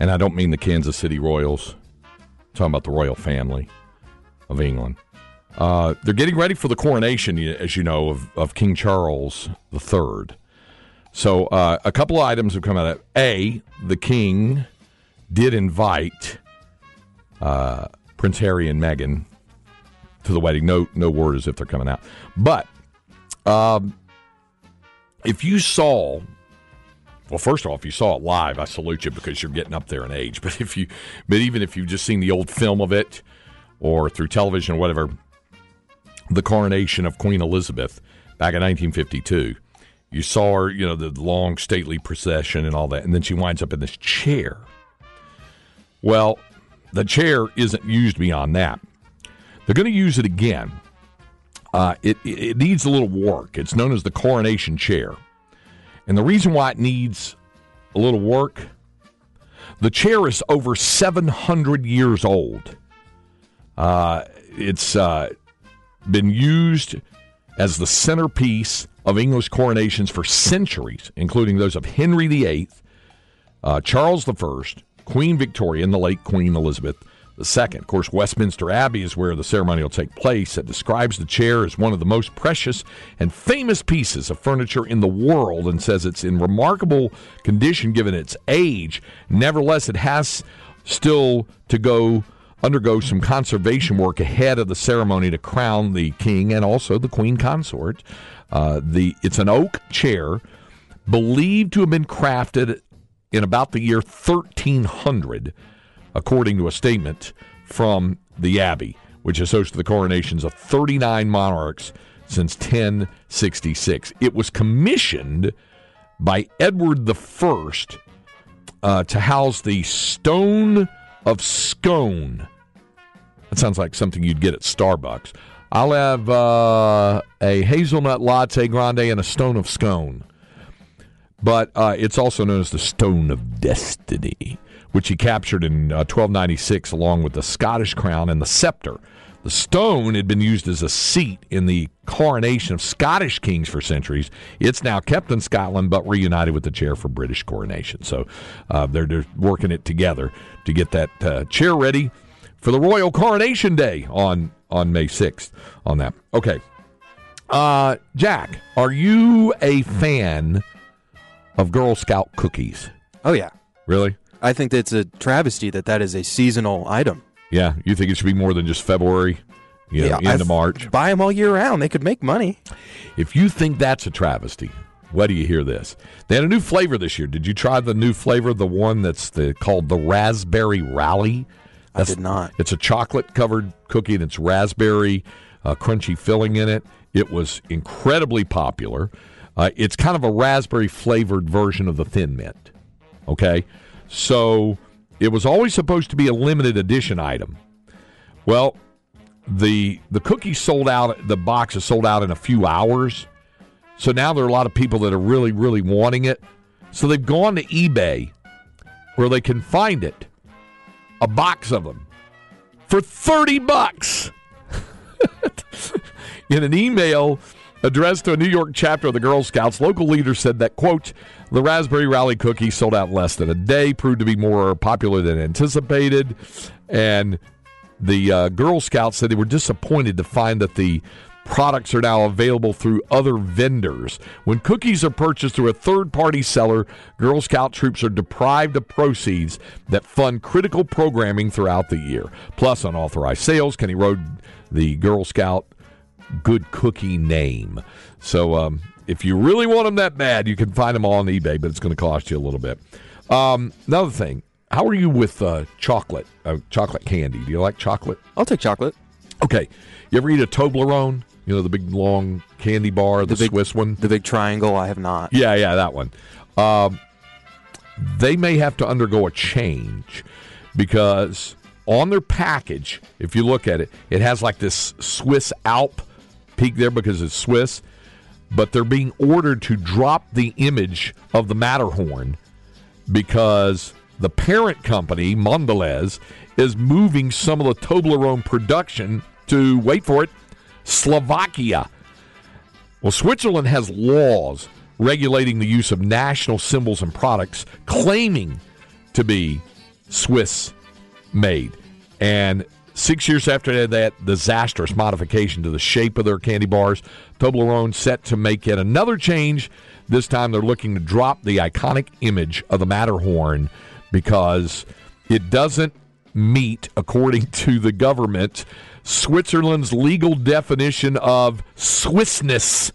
and I don't mean the Kansas City Royals, I'm talking about the royal family of England, they're getting ready for the coronation, as you know, of King Charles III. So a couple of items have come out of it. A, the king did invite Prince Harry and Meghan to the wedding. No word as if they're coming out. But if you saw, well, first of all, if you saw it live, I salute you because you're getting up there in age. But even if you've just seen the old film of it or through television or whatever, the coronation of Queen Elizabeth back in 1952, you saw her, you know, the long stately procession and all that, and then she winds up in this chair. Well, the chair isn't used beyond that. They're going to use it again. It needs a little work. It's known as the coronation chair. And the reason why it needs a little work, the chair is over 700 years old. It's been used as the centerpiece of English coronations for centuries, including those of Henry VIII, Charles I, Queen Victoria, and the late Queen Elizabeth II. Of course, Westminster Abbey is where the ceremony will take place. It describes the chair as one of the most precious and famous pieces of furniture in the world and says it's in remarkable condition given its age. Nevertheless, it has still to undergo some conservation work ahead of the ceremony to crown the king and also the queen consort. It's an oak chair believed to have been crafted in about the year 1300, according to a statement from the Abbey, which has hosted the coronations of 39 monarchs since 1066. It was commissioned by Edward I to house the Stone of Scone. That sounds like something you'd get at Starbucks. I'll have a hazelnut latte grande and a Stone of Scone. But it's also known as the Stone of Destiny, which he captured in 1296 along with the Scottish crown and the scepter. The stone had been used as a seat in the coronation of Scottish kings for centuries. It's now kept in Scotland but reunited with the chair for British coronation. So they're working it together to get that chair ready for the Royal Coronation Day on May 6th on that. Okay. Jack, are you a fan of Girl Scout cookies? Oh, yeah. Really? I think that's a travesty that is a seasonal item. Yeah, you think it should be more than just February, end of March? Buy them all year round. They could make money. If you think that's a travesty, where do you hear this? They had a new flavor this year. Did you try the new flavor, the one that's called the Raspberry Rally? I did not. It's a chocolate-covered cookie, and it's raspberry, crunchy filling in it. It was incredibly popular. It's kind of a raspberry-flavored version of the Thin Mint, okay? So it was always supposed to be a limited edition item. Well, the cookie sold out, the box is sold out in a few hours. So now there are a lot of people that are really, really wanting it. So they've gone to eBay where they can find it, a box of them, for $30 in an email addressed to a New York chapter of the Girl Scouts. Local leaders said that, quote, the Raspberry Rally cookie sold out in less than a day, proved to be more popular than anticipated, and the Girl Scouts said they were disappointed to find that the products are now available through other vendors. When cookies are purchased through a third-party seller, Girl Scout troops are deprived of proceeds that fund critical programming throughout the year. Plus, unauthorized sales can erode the Girl Scout good cookie name. So if you really want them that bad, you can find them all on eBay, but it's going to cost you a little bit. Another thing, how are you with chocolate? Chocolate candy. Do you like chocolate? I'll take chocolate. Okay. You ever eat a Toblerone? You know, the big, long candy bar, the big, Swiss one? The big triangle? I have not. Yeah, that one. They may have to undergo a change because on their package, if you look at it, it has like this Swiss Alp peak there because it's Swiss, but they're being ordered to drop the image of the Matterhorn because the parent company, Mondelez, is moving some of the Toblerone production to, wait for it, Slovakia. Well, Switzerland has laws regulating the use of national symbols and products claiming to be Swiss made. And 6 years after that disastrous modification to the shape of their candy bars, Toblerone set to make yet another change. This time they're looking to drop the iconic image of the Matterhorn because it doesn't meet, according to the government, Switzerland's legal definition of Swissness,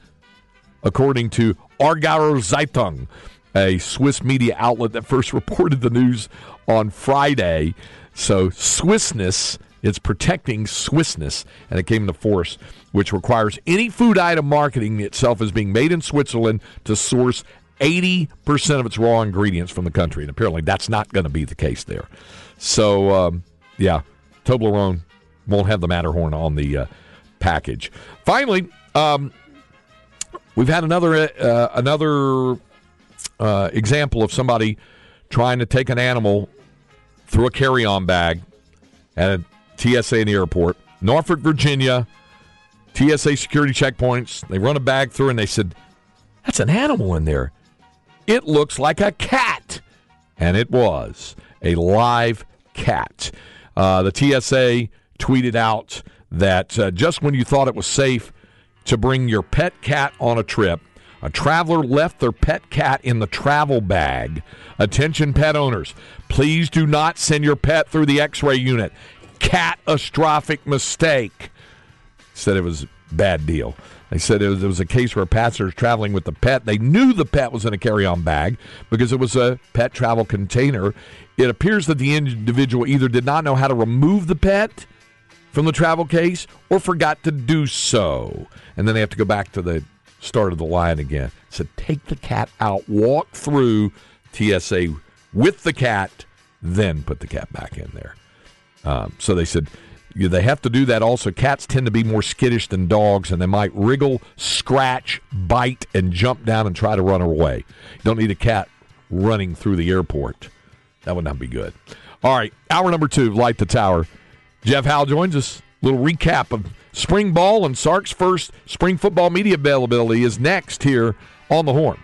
according to Aargauer Zeitung, a Swiss media outlet that first reported the news on Friday. So Swissness, it's protecting Swissness, and it came into force, which requires any food item marketing itself as being made in Switzerland to source 80% of its raw ingredients from the country, and apparently that's not going to be the case there. So, Toblerone won't have the Matterhorn on the package. Finally, we've had another example of somebody trying to take an animal through a carry-on bag at a TSA in the airport. Norfolk, Virginia, TSA security checkpoints. They run a bag through, and they said, that's an animal in there. It looks like a cat. And it was a live cat. The TSA tweeted out that just when you thought it was safe to bring your pet cat on a trip, a traveler left their pet cat in the travel bag. Attention pet owners, please do not send your pet through the x-ray unit. Catastrophic mistake. Said it was a bad deal. They said it was a case where passengers traveling with the pet, they knew the pet was in a carry-on bag because it was a pet travel container. It appears that the individual either did not know how to remove the pet from the travel case or forgot to do so. And then they have to go back to the start of the line again. So take the cat out, walk through TSA with the cat, then put the cat back in there. So they said they have to do that. Also, cats tend to be more skittish than dogs, and they might wriggle, scratch, bite, and jump down and try to run away. You don't need a cat running through the airport. That would not be good. All right, hour number two, Light the Tower. Jeff Howe joins us. Little recap of spring ball and Sark's first spring football media availability is next here on The Horn.